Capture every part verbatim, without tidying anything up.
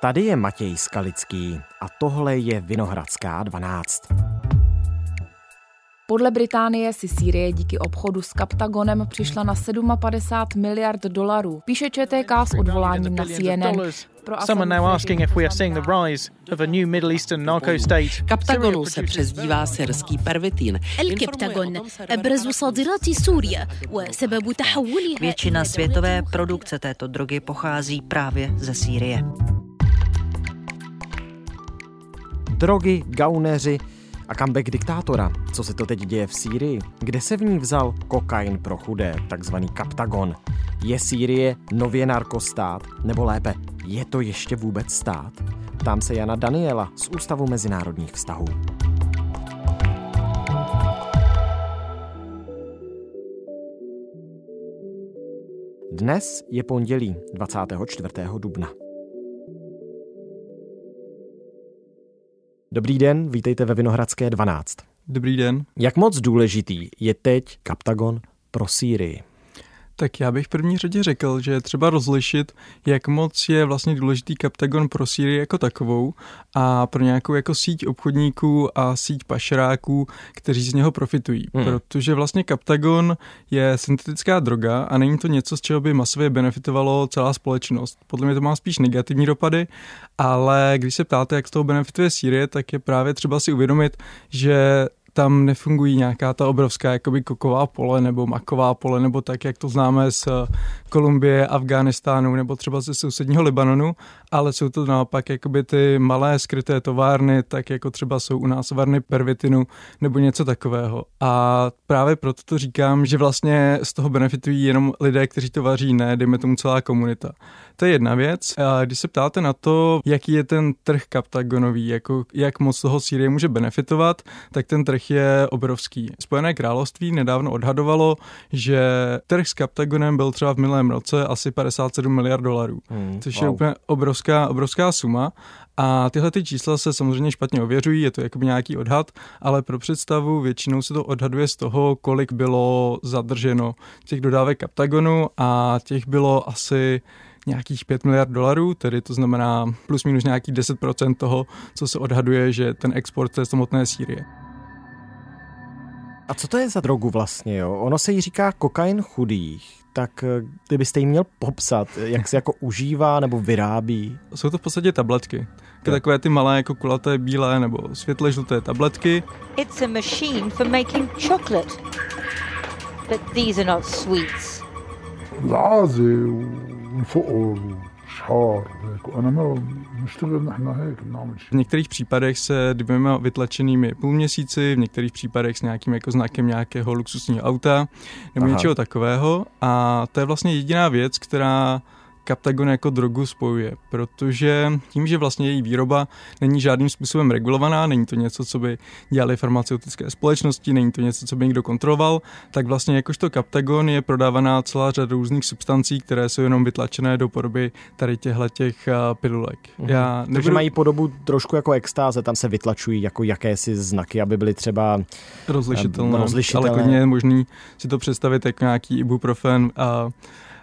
Tady je Matěj Skalický a tohle je Vinohradská dvanáct. Podle Británie si Sýrie díky obchodu s Kaptagonem přišla na padesát sedm miliard dolarů, píše Č T K s odvoláním na C N N. Someone now asking if we are seeing the rise of a new Middle Eastern narco state. Kaptagonu se přezdívá syrský pervitín. Většina světové produkce této drogy pochází právě ze Sýrie. Drogy, gauneři a comeback diktátora. Co se to teď děje v Sýrii? Kde se v ní vzal kokain pro chudé, takzvaný Kaptagon? Je Sýrie nově narkostát? Nebo lépe, je to ještě vůbec stát? Ptám se Jana Daniela z Ústavu mezinárodních vztahů. Dnes je pondělí dvacátého čtvrtého dubna. Dobrý den, vítejte ve Vinohradské dvanáct. Dobrý den. Jak moc důležitý je teď Kaptagon pro Sýrii? Tak já bych v první řadě řekl, že je třeba rozlišit, jak moc je vlastně důležitý Kaptagon pro Sýrii jako takovou a pro nějakou jako síť obchodníků a síť pašeráků, kteří z něho profitují. Hmm. Protože vlastně Kaptagon je syntetická droga a není to něco, z čeho by masově benefitovalo celá společnost. Podle mě to má spíš negativní dopady, ale když se ptáte, jak z toho benefituje Sýrie, tak je právě třeba si uvědomit, že tam nefungují nějaká ta obrovská jakoby koková pole nebo maková pole nebo tak, jak to známe z Kolumbie, Afghánistánu nebo třeba ze sousedního Libanonu, ale jsou to naopak jakoby ty malé skryté továrny, tak jako třeba jsou u nás varny pervitinu nebo něco takového. A právě proto to říkám, že vlastně z toho benefitují jenom lidé, kteří to vaří, ne, dejme tomu celá komunita. To je jedna věc. A když se ptáte na to, jaký je ten trh kaptagonový, jako jak moc toho Sýrie může benefitovat, tak ten trh je obrovský. Spojené království nedávno odhadovalo, že trh s Kaptagonem byl třeba v minulém roce asi padesát sedm miliard dolarů, mm, což wow. je úplně obrovská, obrovská suma. A tyhle ty čísla se samozřejmě špatně ověřují, je to jakoby nějaký odhad, ale pro představu většinou se to odhaduje z toho, kolik bylo zadrženo těch dodávek Kaptagonu a těch bylo asi nějakých pět miliard dolarů, tedy to znamená plus minus nějaký deset procent toho, co se odhaduje, že ten export té samotné Sýrie. A co to je za drogu vlastně? Jo? Ono se jí říká kokain chudých, tak kdybyste jí měl popsat, jak se jako užívá nebo vyrábí? Jsou to v podstatě tabletky. Takové ty malé, jako kulaté, bílé nebo světle žluté tabletky. It's a machine for making chocolate. But these are not sweets. V některých případech se dvěma vytlačenými půlměsíci, v některých případech s nějakým jako znakem nějakého luxusního auta nebo Aha. něčeho takového. A to je vlastně jediná věc, která Kaptagon jako drogu spojuje, protože tím, že vlastně její výroba není žádným způsobem regulovaná, není to něco, co by dělaly farmaceutické společnosti, není to něco, co by někdo kontroloval, tak vlastně jakožto Kaptagon je prodávaná celá řada různých substancí, které jsou jenom vytlačené do podoby tady těchhletěch pilulek. Mhm. Já nebudu... Takže mají podobu trošku jako extáze, tam se vytlačují jako jakési znaky, aby byly třeba rozlišitelné, rozlišitelné. Ale klidně je možný si to představit jako nějaký ibuprofen a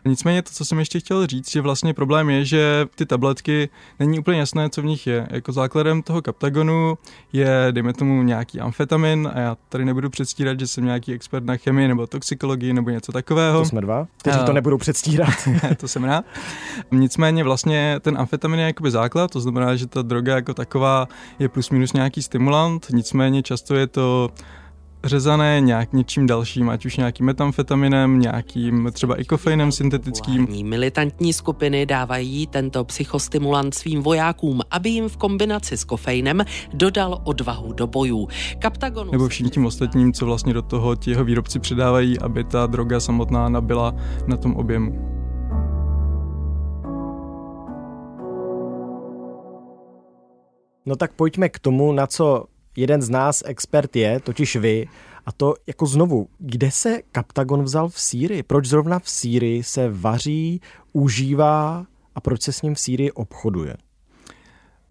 nicméně to, co jsem ještě chtěl říct, že vlastně problém je, že ty tabletky není úplně jasné, co v nich je. Jako základem toho kaptagonu je, dejme tomu, nějaký amfetamin a já tady nebudu předstírat, že jsem nějaký expert na chemii nebo toxikologii nebo něco takového. To jsme dva, kteří to nebudou předstírat. To jsem rád. Nicméně vlastně ten amfetamin je jakoby základ, to znamená, že ta droga jako taková je plus minus nějaký stimulant, nicméně často je to řezané nějak něčím dalším, ať už nějakým metamfetaminem, nějakým třeba i kofeinem syntetickým. Militantní skupiny dávají tento psychostimulant svým vojákům, aby jim v kombinaci s kofeinem dodal odvahu do bojů. Kaptagonu nebo vším tím ostatním, co vlastně do toho ti jeho výrobci předávají, aby ta droga samotná nabyla na tom objemu. No tak pojďme k tomu, na co jeden z nás expert je, totiž vy, a to jako znovu, kde se Kaptagon vzal v Sýrii? Proč zrovna v Sýrii se vaří, užívá a proč se s ním v Sýrii obchoduje?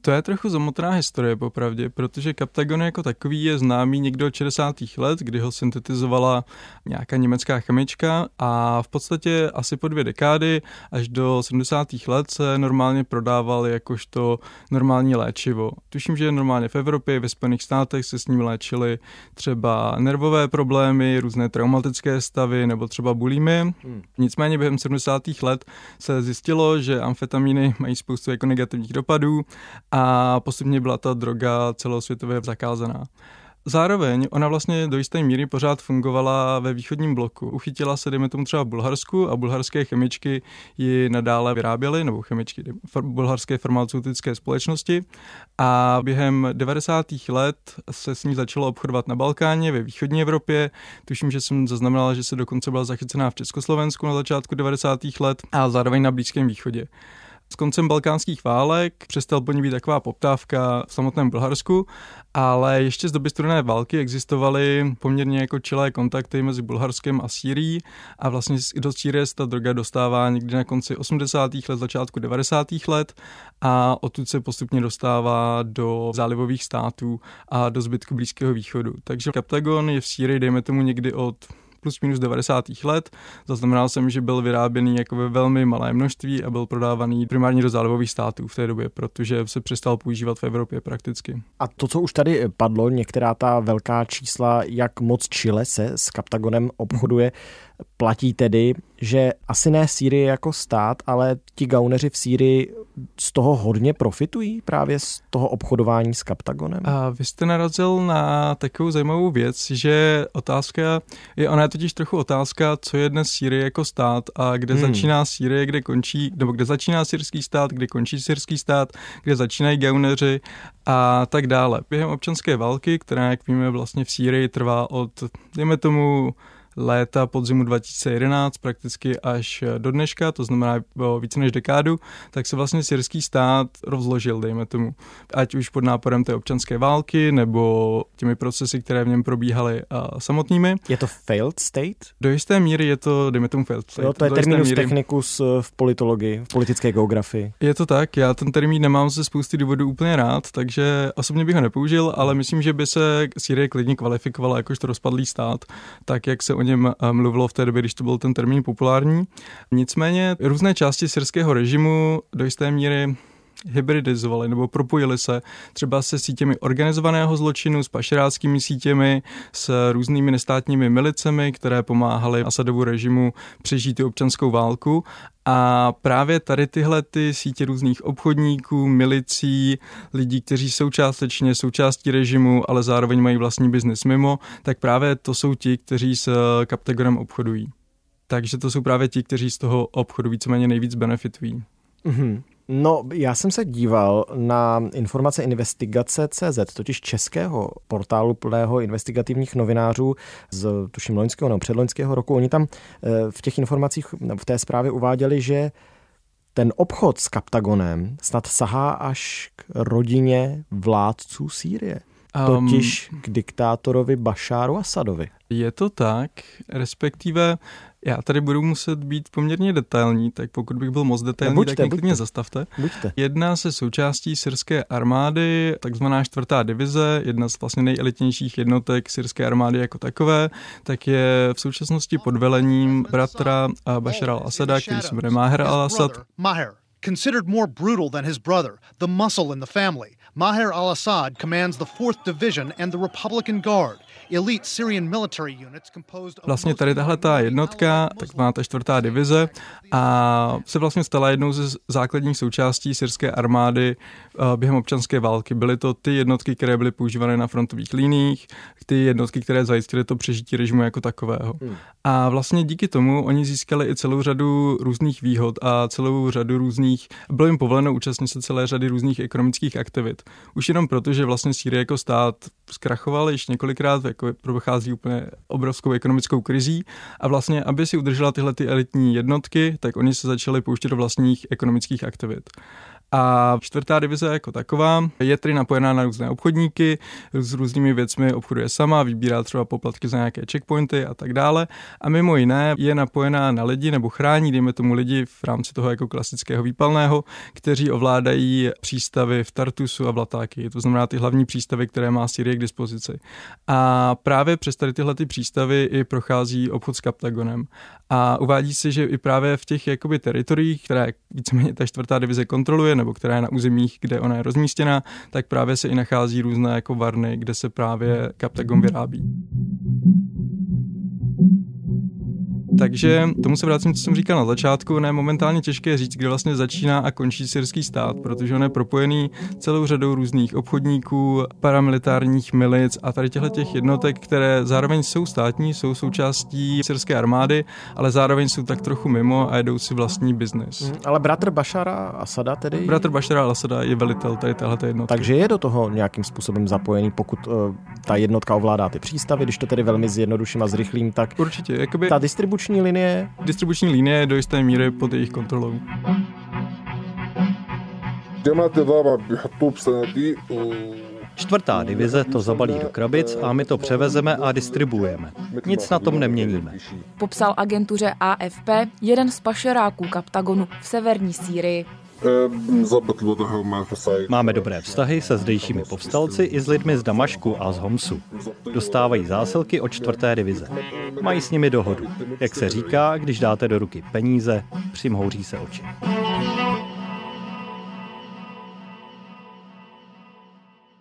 To je trochu zamotaná historie popravdě, protože kaptagon jako takový je známý někdy od šedesátých let, kdy ho syntetizovala nějaká německá chemička a v podstatě asi po dvě dekády až do sedmdesátých let se normálně prodával jakožto normální léčivo. Tuším, že normálně v Evropě, ve Spojených státech se s ním léčili třeba nervové problémy, různé traumatické stavy nebo třeba bulimie. Nicméně během sedmdesátých let se zjistilo, že amfetamíny mají spoustu jako negativních dopadů a postupně byla ta droga celosvětově zakázaná. Zároveň ona vlastně do jisté míry pořád fungovala ve východním bloku. Uchytila se, dejme tomu, třeba v Bulharsku a bulharské chemičky ji nadále vyráběly, nebo chemičky bulharské farmaceutické společnosti. A během devadesátých let se s ní začalo obchodovat na Balkáně, ve východní Evropě. Tuším, že jsem zaznamenala, že se dokonce byla zachycená v Československu na začátku devadesátých let a zároveň na Blízkém východě. S koncem balkánských válek přestal po ní být taková poptávka v samotném Bulharsku, ale ještě z doby studené války existovaly poměrně jako čilé kontakty mezi Bulharskem a Sýrií a vlastně do Sýrie se ta droga dostává někdy na konci osmdesátých let, začátku devadesátých let a odtud se postupně dostává do zálivových států a do zbytku Blízkého východu. Takže kaptagon je v Sýrii, dejme tomu, někdy od plus minus devadesátých let. Zaznamenal jsem, že byl vyráběný jako ve velmi malé množství a byl prodávaný primárně do zálivových států v té době, protože se přestal používat v Evropě prakticky. A to, co už tady padlo, některá ta velká čísla, jak moc Chile se s kaptagonem obchoduje, platí tedy, že asi ne Sýrie jako stát, ale ti gauneři v Sýrii z toho hodně profitují právě z toho obchodování s kaptagonem. A vy jste narazil na takovou zajímavou věc, že otázka, je ona je totiž trochu otázka, co je dnes Sýrie jako stát a kde hmm. začíná Sýrie, kde končí, nebo kde začíná syrský stát, kde končí syrský stát, kde začínají gauneři a tak dále. Během občanské války, která, jak víme, vlastně v Sýrii trvá od, dejme tomu, léta podzimu dva tisíce jedenáct prakticky až do dneška, to znamená více než dekádu, tak se vlastně syrský stát rozložil, dejme tomu. Ať už pod náporem té občanské války, nebo těmi procesy, které v něm probíhaly samotnými. Je to failed state? Do jisté míry je to, dejme tomu, failed state. No, to je terminus míry... technicus v politologii, v politické geografii. Je to tak, já ten termín nemám ze spousty důvodů úplně rád, takže osobně bych ho nepoužil, ale myslím, že by se Sýrie klidně kvalifikovala jakožto rozpadlý stát, tak jak se o něm mluvilo v té době, když to byl ten termín populární. Nicméně různé části syrského režimu do jisté míry hybridizovali nebo propojili se třeba se sítěmi organizovaného zločinu, s pašeráckými sítěmi, s různými nestátními milicemi, které pomáhaly Asadovu režimu přežít tu občanskou válku. A právě tady tyhle ty sítě různých obchodníků, milicí, lidí, kteří jsou částečně součástí režimu, ale zároveň mají vlastní biznis mimo, tak právě to jsou ti, kteří s kaptagonem obchodují. Takže to jsou právě ti, kteří z toho obchodu víceméně nejvíc benefitují. Mhm. No, já jsem se díval na informace investigace tečka cé zet, totiž českého portálu plného investigativních novinářů z tuším loňského nebo předloňského roku. Oni tam v těch informacích, v té zprávě uváděli, že ten obchod s kaptagonem snad sahá až k rodině vládců Sýrie. Totiž k diktátorovi Bašáru Asadovi. Je to tak, respektive já tady budu muset být poměrně detailní, tak pokud bych byl moc detailní, buďte, tak klidně zastavte. Buďte. Jedná se součástí syrské armády, takzvaná čtvrtá divize, jedna z vlastně nejelitnějších jednotek syrské armády jako takové, tak je v současnosti pod velením bratra Bašára al-Asada, který se jmenuje Maher al-Asad. Considered more brutal than his brother, the muscle in the family, Maher al-Assad commands the fourth Division and the Republican Guard, elite Syrian military units composed of... Vlastně tady tahle ta jednotka, takzvaná ta čtvrtá divize, a se vlastně stala jednou ze základních součástí syrské armády během občanské války. Byly to ty jednotky, které byly používané na frontových liních, ty jednotky, které zajistily to přežití režimu jako takového. A vlastně díky tomu oni získali i celou řadu různých výhod a celou řadu různých bylo jim povoleno účastnit se celé řady různých ekonomických aktivit. Už jenom proto, že vlastně Sýrie jako stát zkrachoval již několikrát, jako prochází úplně obrovskou ekonomickou krizí a vlastně, aby si udržela tyhle ty elitní jednotky, tak oni se začali pouštět do vlastních ekonomických aktivit. A čtvrtá divize jako taková je tedy napojená na různé obchodníky, s různými věcmi obchoduje sama, vybírá třeba poplatky za nějaké checkpointy a tak dále. A mimo jiné je napojená na lidi nebo chrání, dejme tomu lidi v rámci toho jako klasického výpalného, kteří ovládají přístavy v Tartusu a v Latáky. To znamená ty hlavní přístavy, které má Sýrie k dispozici. A právě přes tady tyhle ty přístavy i prochází obchod s Kaptagonem. A uvádí se, že i právě v těch jakoby teritoriích, které víceméně ta čtvrtá divize kontroluje, nebo která je na územích, kde ona je rozmístěná, tak právě se i nachází různé jako varny, kde se právě Kaptagon vyrábí. Takže tomu se vrátím, co jsem říkal na začátku, ne, momentálně těžké říct, kde vlastně začíná a končí syrský stát, protože on je propojený celou řadou různých obchodníků, paramilitárních milic a tady těchto těch jednotek, které zároveň jsou státní, jsou součástí syrské armády, ale zároveň jsou tak trochu mimo a jedou si vlastní biznis. Hmm, ale bratr Bašara Asada tedy? Bratr Bašara Asada je velitel tady téhleté jednotky. Takže je do toho nějakým způsobem zapojený, pokud uh, ta jednotka ovládá ty přístavy, když to tedy velmi zjednoduším a zrychlím, tak určitě, jakoby ta distribuční linie. Distribuční linie je do jisté míry pod jejich kontrolou. Čtvrtá divize to zabalí do krabic a my to převezeme a distribuujeme. Nic na tom neměníme. Popsal agentuře A F P jeden z pašeráků Kaptagonu v severní Sýrii. Máme dobré vztahy se zdejšími povstalci i s lidmi z Damašku a z Homsu. Dostávají zásilky od čtvrté divize. Mají s nimi dohodu. Jak se říká, když dáte do ruky peníze, přimhouří se oči.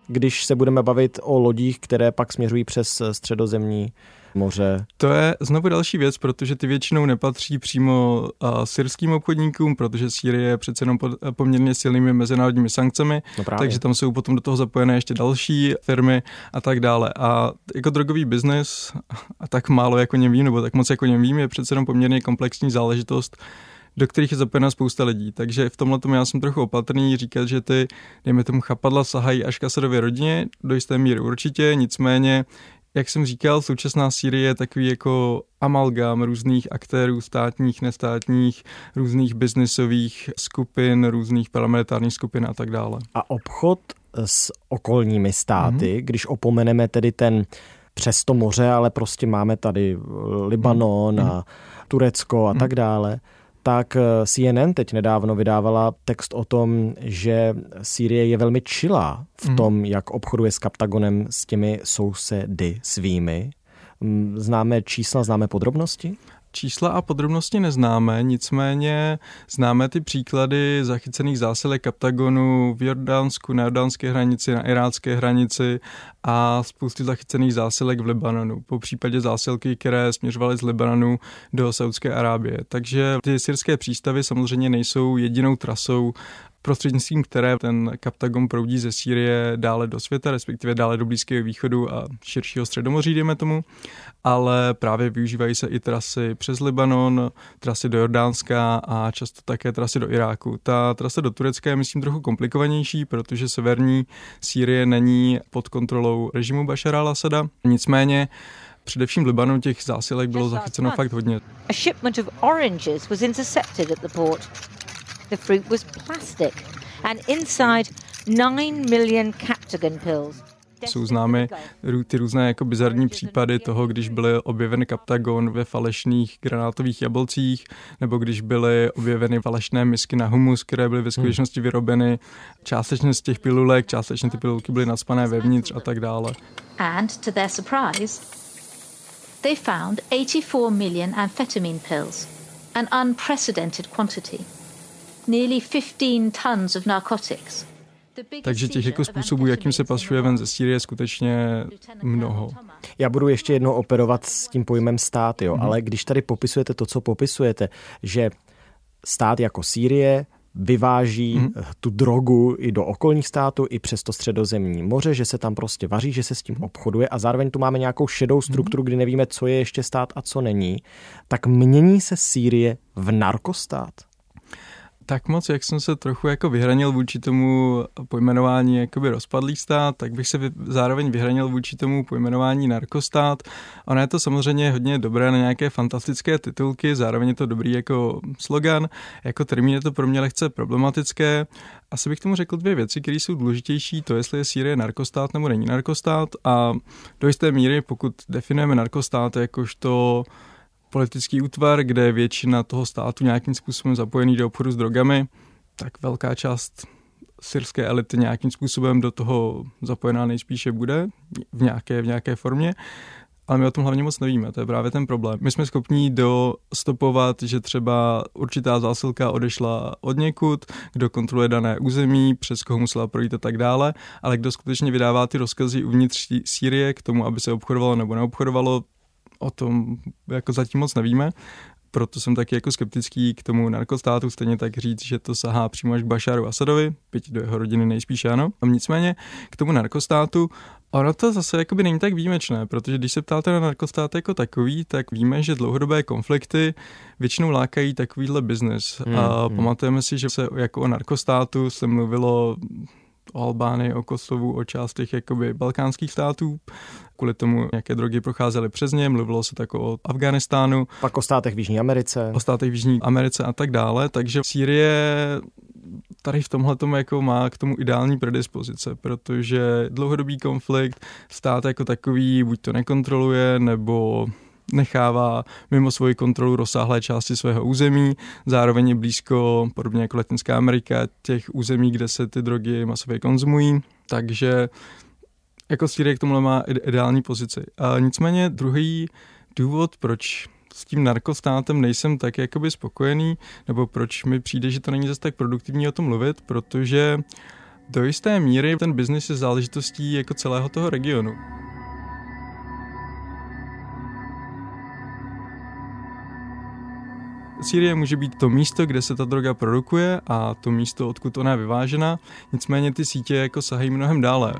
Když se budeme bavit o lodích, které pak směřují přes středozemní moře. To je znovu další věc, protože ty většinou nepatří přímo uh, syrským obchodníkům, protože Sýrie je přece jenom pod, uh, poměrně silnými mezinárodními sankcemi, no takže tam jsou potom do toho zapojené ještě další firmy a tak dále. A jako drogový biznis, a tak málo jako něm vím, nebo tak moc jako něm vím, je přece jenom poměrně komplexní záležitost, do kterých je zapojena spousta lidí. Takže v tomhle tomu já jsem trochu opatrný říkat, že ty, dejme tomu, chapadla sahají až k Asadově rodině, do jisté míry určitě, nicméně jak jsem říkal, současná Sýrie je takový jako amalgám různých aktérů, státních, nestátních, různých biznisových skupin, různých paramilitárních skupin a tak dále. A obchod s okolními státy, mm-hmm. když opomeneme tedy ten přes to moře, ale prostě máme tady Libanon mm-hmm. a Turecko a mm-hmm. tak dále, tak C N N teď nedávno vydávala text o tom, že Sýrie je velmi čilá v tom, jak obchoduje s Kaptagonem, s těmi sousedy svými. Známe čísla, známe podrobnosti? Čísla a podrobnosti neznáme, nicméně známe ty příklady zachycených zásilek Kaptagonu v Jordánsku, na jordánské hranici, na irácké hranici a spousty zachycených zásilek v Libanonu, po případě zásilky, které směřovaly z Libanonu do Saudské Arábie. Takže ty syrské přístavy samozřejmě nejsou jedinou trasou, prostřednictvím které ten Kaptagon proudí ze Sýrie dále do světa, respektive dále do Blízkého východu a širšího Středomoří, dejme tomu, ale právě využívají se i trasy přes Libanon, trasy do Jordánska a často také trasy do Iráku. Ta trasa do Turecka je, myslím, trochu komplikovanější, protože severní Sýrie není pod kontrolou režimu Bašara al-Asada, nicméně především v Libanu těch zásilek bylo zachyceno fakt hodně. A shipment of oranges was intercepted at the port. The fruit was plastic and inside nine million Kaptagon pills. Jsou známy ty různé jako bizarní případy toho, když byly objeveny Kaptagon ve falešných granátových jablcích, nebo když byly objeveny falešné misky na humus, které byly ve skutečnosti vyrobeny částečně z těch pilulek, částečně ty pilulky byly nacpané vevnitř a tak dále. And to their surprise, they found eighty-four million amphetamine pills, an unprecedented quantity. Nearly fifteen tons of narcotics. Takže těch jako způsobů, jakým se pašuje ven ze Sýrie, je skutečně mnoho. Já budu ještě jednou operovat s tím pojmem stát, jo, mm-hmm. ale když tady popisujete to, co popisujete, že stát jako Sýrie vyváží mm-hmm. tu drogu i do okolních států, i přes to středozemní moře, že se tam prostě vaří, že se s tím obchoduje a zároveň tu máme nějakou šedou strukturu, mm-hmm. kdy nevíme, co je ještě stát a co není, tak mění se Sýrie v narkostát? tak moc, jak jsem se trochu jako vyhranil vůči tomu pojmenování jakoby rozpadlý stát, tak bych se vy, zároveň vyhranil vůči tomu pojmenování narkostát. Ono je to samozřejmě hodně dobré na nějaké fantastické titulky, zároveň je to dobrý jako slogan, jako termín je to pro mě lehce problematické. Asi bych tomu řekl dvě věci, které jsou důležitější, to jestli je Sýrie narkostát nebo není narkostát, a do jisté míry, pokud definujeme narkostát jakožto politický útvar, kde je většina toho státu nějakým způsobem zapojený do obchodu s drogami, tak velká část syrské elity nějakým způsobem do toho zapojená nejspíše bude v nějaké, v nějaké formě. Ale my o tom hlavně moc nevíme, to je právě ten problém. My jsme schopni dostopovat, že třeba určitá zásilka odešla od někud, kdo kontroluje dané území, přes koho musela projít a tak dále, ale kdo skutečně vydává ty rozkazy uvnitř Sýrie k tomu, aby se obchodovalo nebo neobchodovalo, o tom jako zatím moc nevíme, proto jsem taky jako skeptický k tomu narkostátu, stejně tak říct, že to sahá přímo až k Bašáru Asadovi, byť do jeho rodiny nejspíš ano. A nicméně k tomu narkostátu, ono to zase jakoby není tak výjimečné, protože když se ptáte na narkostát jako takový, tak víme, že dlouhodobé konflikty většinou lákají takovýhle biznes. Hmm, a hmm. pamatujeme si, že se jako o narkostátu se mluvilo o Albánii, o Kosovu, o částech jakoby balkánských států. Kvůli tomu, jaké drogy procházely přes ně, mluvilo se tak o Afghánistánu. Pak o státech v Jižní Americe. O státech v Jižní Americe a tak dále. Takže Sýrie tady v tomhletom jako má k tomu ideální predispozice, protože dlouhodobý konflikt stát jako takový buď to nekontroluje, nebo nechává mimo svoji kontrolu rozsáhlé části svého území, zároveň je blízko, podobně jako Latinská Amerika, těch území, kde se ty drogy masově konzumují, takže jako Sýrie k tomu má ideální pozici. A nicméně druhý důvod, proč s tím narkostátem nejsem tak jakoby spokojený, nebo proč mi přijde, že to není zase tak produktivní o tom mluvit, protože do jisté míry ten biznis je záležitostí jako celého toho regionu. Sýrie může být to místo, kde se ta droga produkuje, a to místo, odkud ona je vyvážena, nicméně ty sítě jako sahají mnohem dále.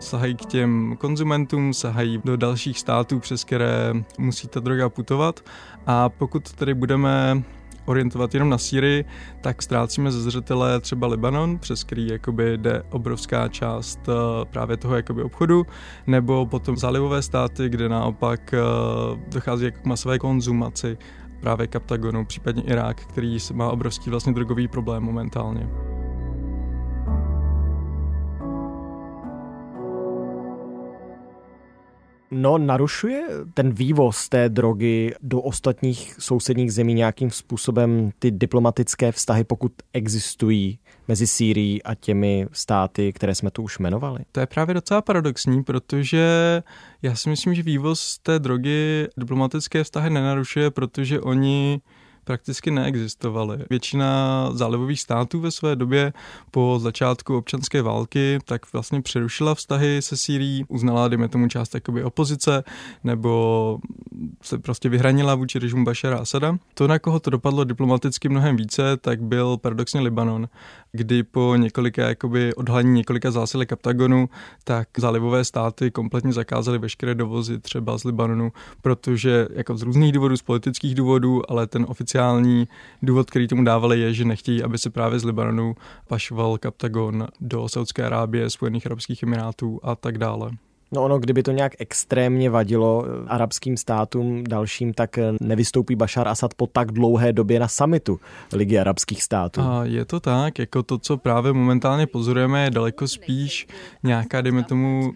Sahají k těm konzumentům, sahají do dalších států, přes které musí ta droga putovat, a pokud tedy budeme orientovat jenom na Sýrii, tak ztrácíme ze zřetele třeba Libanon, přes který jakoby jde obrovská část právě toho jakoby obchodu, nebo potom zálivové státy, kde naopak dochází jako k masové konzumaci právě Kaptagonu, případně Irák, který má obrovský vlastně drogový problém momentálně. No, narušuje ten vývoz té drogy do ostatních sousedních zemí nějakým způsobem ty diplomatické vztahy, pokud existují mezi Sýrií a těmi státy, které jsme tu už jmenovali? To je právě docela paradoxní, protože já si myslím, že vývoz té drogy diplomatické vztahy nenarušuje, protože oni prakticky neexistovaly. Většina zálivových států ve své době po začátku občanské války tak vlastně přerušila vztahy se Sýrií, uznala, dejme tomu, část jakoby opozice, nebo se prostě vyhranila vůči režimu Bašara Asada. To, na koho to dopadlo diplomaticky mnohem více, tak byl paradoxně Libanon, kdy po několika jakoby odhalení několika zásilek Kaptagonu, tak zálivové státy kompletně zakázaly veškeré dovozy třeba z Libanonu, protože jako z různých důvodů, z politických důvodů, ale ten oficiální důvod, který tomu dávali, je, že nechtějí, aby se právě z Libanonu pašoval Kaptagon do Saudské Arábie, Spojených arabských emirátů a tak dále. No ono, kdyby to nějak extrémně vadilo arabským státům dalším, tak nevystoupí Bašar Asad po tak dlouhé době na summitu Ligy arabských států. A je to tak, jako to, co právě momentálně pozorujeme, je daleko spíš nějaká, dejme tomu,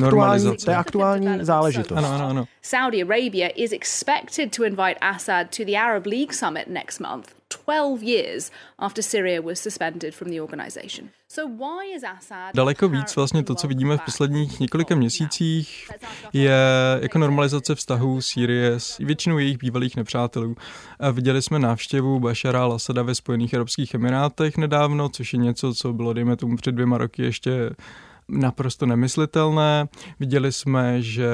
normalizace. To je aktuální záležitost. Ano, ano, ano. Saudi Arabia is expected to invite Assad to the Arab League summit next month. twelve years after Syria was suspended from the organization. So why is Assad... Daleko víc vlastně to, co vidíme v posledních několika měsících, je jako normalizace vztahů Sýrie s většinou jejich bývalých nepřátelů. A viděli jsme návštěvu Bašara al-Asada ve Spojených arabských emirátech nedávno, což je něco, co bylo, dejme tomu, před dvěma roky ještě naprosto nemyslitelné. Viděli jsme, že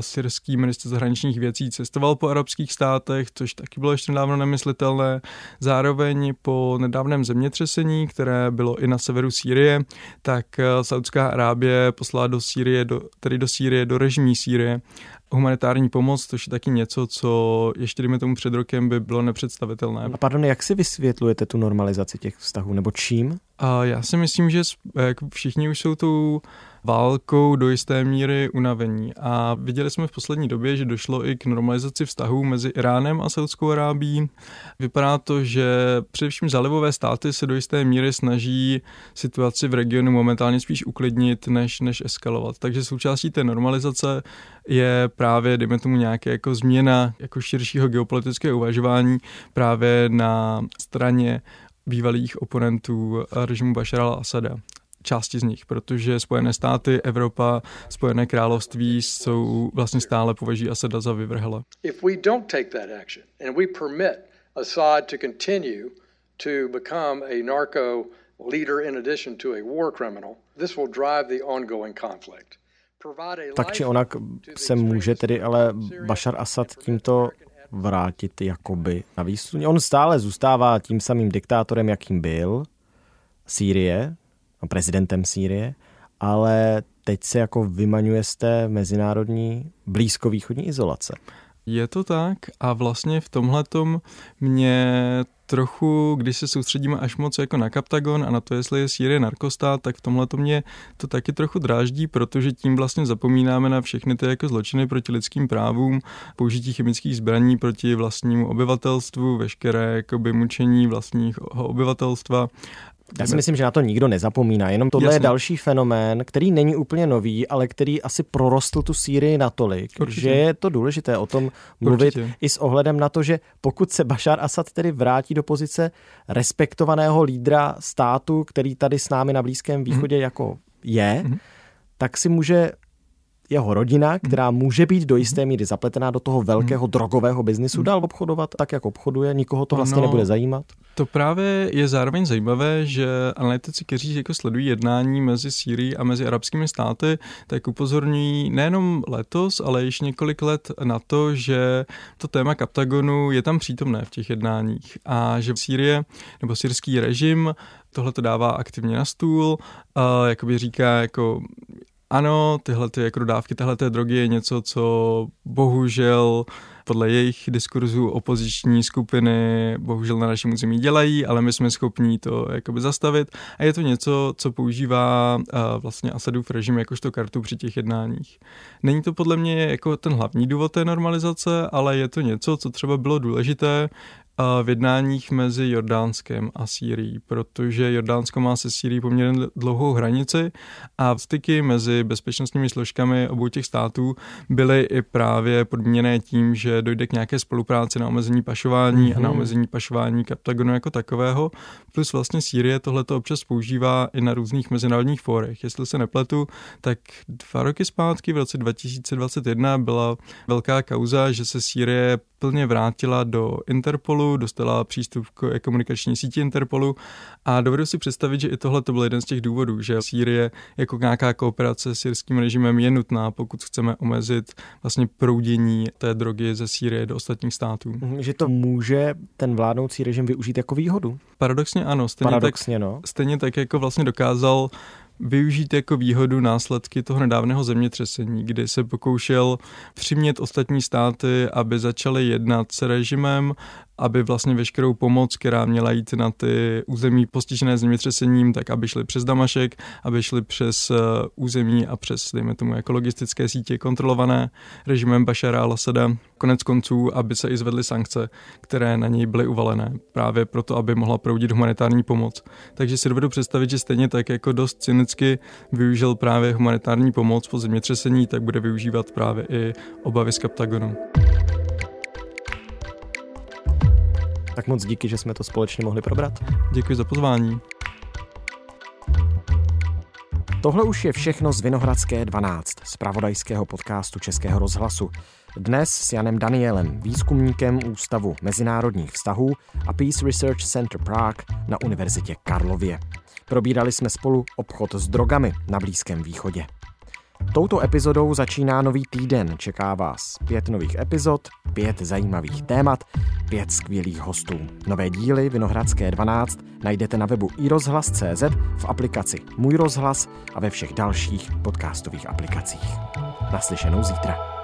syrský ministr zahraničních věcí cestoval po arabských státech, což taky bylo ještě nedávno nemyslitelné. Zároveň po nedávném zemětřesení, které bylo i na severu Sýrie, tak Saudská Arábie poslala do Sýrie, do, tedy do Sýrie, do režimní Sýrie humanitární pomoc, což je taky něco, co ještě dejme tomu před rokem by bylo nepředstavitelné. A pardon, jak si vysvětlujete tu normalizaci těch vztahů, nebo čím? A já si myslím, že všichni už jsou tou válkou do jisté míry unavení. A viděli jsme v poslední době, že došlo i k normalizaci vztahů mezi Iránem a Saudskou Arábií. Vypadá to, že především zálivové státy se do jisté míry snaží situaci v regionu momentálně spíš uklidnit, než, než eskalovat. Takže součástí té normalizace je právě, dejme tomu, nějaké jako změna jako širšího geopolitického uvažování právě na straně bývalých oponentů režimu Bašara al-Asada. Části z nich, protože Spojené státy, Evropa, Spojené království jsou vlastně stále považují Asada za vyvrhela. If we don't take that action and we permit Assad to continue to become a narco leader in addition to a war criminal, this will drive the ongoing conflict. Tak či onak se může tedy ale Bašar Asad tímto vrátit jakoby na výstuň. On stále zůstává tím samým diktátorem, jakým byl Sýrie, prezidentem Sýrie, ale teď se jako vymaňuje z té mezinárodní blízkovýchodní izolace. Je to tak a vlastně v tomhletom mě trochu, když se soustředíme až moc jako na Kaptagon a na to, jestli je Sýrie narkostát, tak v tomhletom mě to taky trochu dráždí, protože tím vlastně zapomínáme na všechny ty jako zločiny proti lidským právům, použití chemických zbraní proti vlastnímu obyvatelstvu, veškeré jakoby mučení vlastního obyvatelstva. Já si myslím, že na to nikdo nezapomíná, jenom tohle Jasně. je další fenomén, který není úplně nový, ale který asi prorostl tu Sýrii natolik, Určitě. že je to důležité o tom mluvit Určitě. i s ohledem na to, že pokud se Bašar Asad tedy vrátí do pozice respektovaného lídra státu, který tady s námi na Blízkém východě mm-hmm. jako je, mm-hmm. tak si může jeho rodina, která může být do jisté míry zapletená do toho velkého drogového biznisu, dál obchodovat tak, jak obchoduje, nikoho to vlastně no, nebude zajímat. To právě je zároveň zajímavé, že analytici, kteří jako sledují jednání mezi Sýrií a mezi arabskými státy, tak upozorňují nejenom letos, ale již několik let na to, že to téma Kaptagonu je tam přítomné v těch jednáních a že Sýrie nebo syrský režim tohle to dává aktivně na stůl, a jakoby říká jako ano, tyhle ty jako dodávky, tahle té drogy je něco, co bohužel podle jejich diskurzů opoziční skupiny bohužel na našem území dělají, ale my jsme schopní to jakoby zastavit a je to něco, co používá uh, vlastně Asadův režim jakožto kartu při těch jednáních. Není to podle mě jako ten hlavní důvod té normalizace, ale je to něco, co třeba bylo důležité v jednáních mezi Jordánskem a Sýrií, protože Jordánsko má se Sýrií poměrně dlouhou hranici a styky mezi bezpečnostními složkami obou těch států byly i právě podmíněné tím, že dojde k nějaké spolupráci na omezení pašování mm-hmm. a na omezení pašování Kaptagonu jako takového, plus vlastně Sýrie tohleto občas používá i na různých mezinárodních fórech. Jestli se nepletu, tak dva roky zpátky v roce dva tisíce dvacet jedna byla velká kauza, že se Sýrie plně vrátila do Interpolu, dostala přístup k komunikační síti Interpolu a dovedu si představit, že i tohle to byl jeden z těch důvodů, že Sýrie jako nějaká kooperace s syrským režimem je nutná, pokud chceme omezit vlastně proudění té drogy ze Sýrie do ostatních států. Že to může ten vládnoucí režim využít jako výhodu? Paradoxně ano. Stejně Paradoxně tak, no. Stejně tak jako vlastně dokázal využít jako výhodu následky toho nedávného zemětřesení, kdy se pokoušel přimět ostatní státy, aby začaly jednat s režimem, aby vlastně veškerou pomoc, která měla jít na ty území postižené zemětřesením, tak aby šly přes Damašek, aby šly přes území a přes, dejme tomu, jako logistické sítě kontrolované režimem Bašara al-Asada. Konec konců, aby se i zvedly sankce, které na něj byly uvalené, právě proto, aby mohla proudit humanitární pomoc. Takže si dovedu představit, že stejně tak jako dost cynicky využil právě humanitární pomoc po zemětřesení, tak bude využívat právě i obavy z Kaptagonu. Tak moc díky, že jsme to společně mohli probrat. Děkuji za pozvání. Tohle už je všechno z Vinohradské dvanáct, zpravodajského podcastu Českého rozhlasu. Dnes s Janem Danielem, výzkumníkem Ústavu mezinárodních vztahů a Peace Research Center Prague na Univerzitě Karlově. Probírali jsme spolu obchod s drogami na Blízkém východě. Touto epizodou začíná nový týden. Čeká vás pět nových epizod, pět zajímavých témat, pět skvělých hostů. Nové díly Vinohradské dvanáct najdete na webu i rozhlas tečka cé zet, v aplikaci Můj rozhlas a ve všech dalších podcastových aplikacích. Naslyšenou zítra.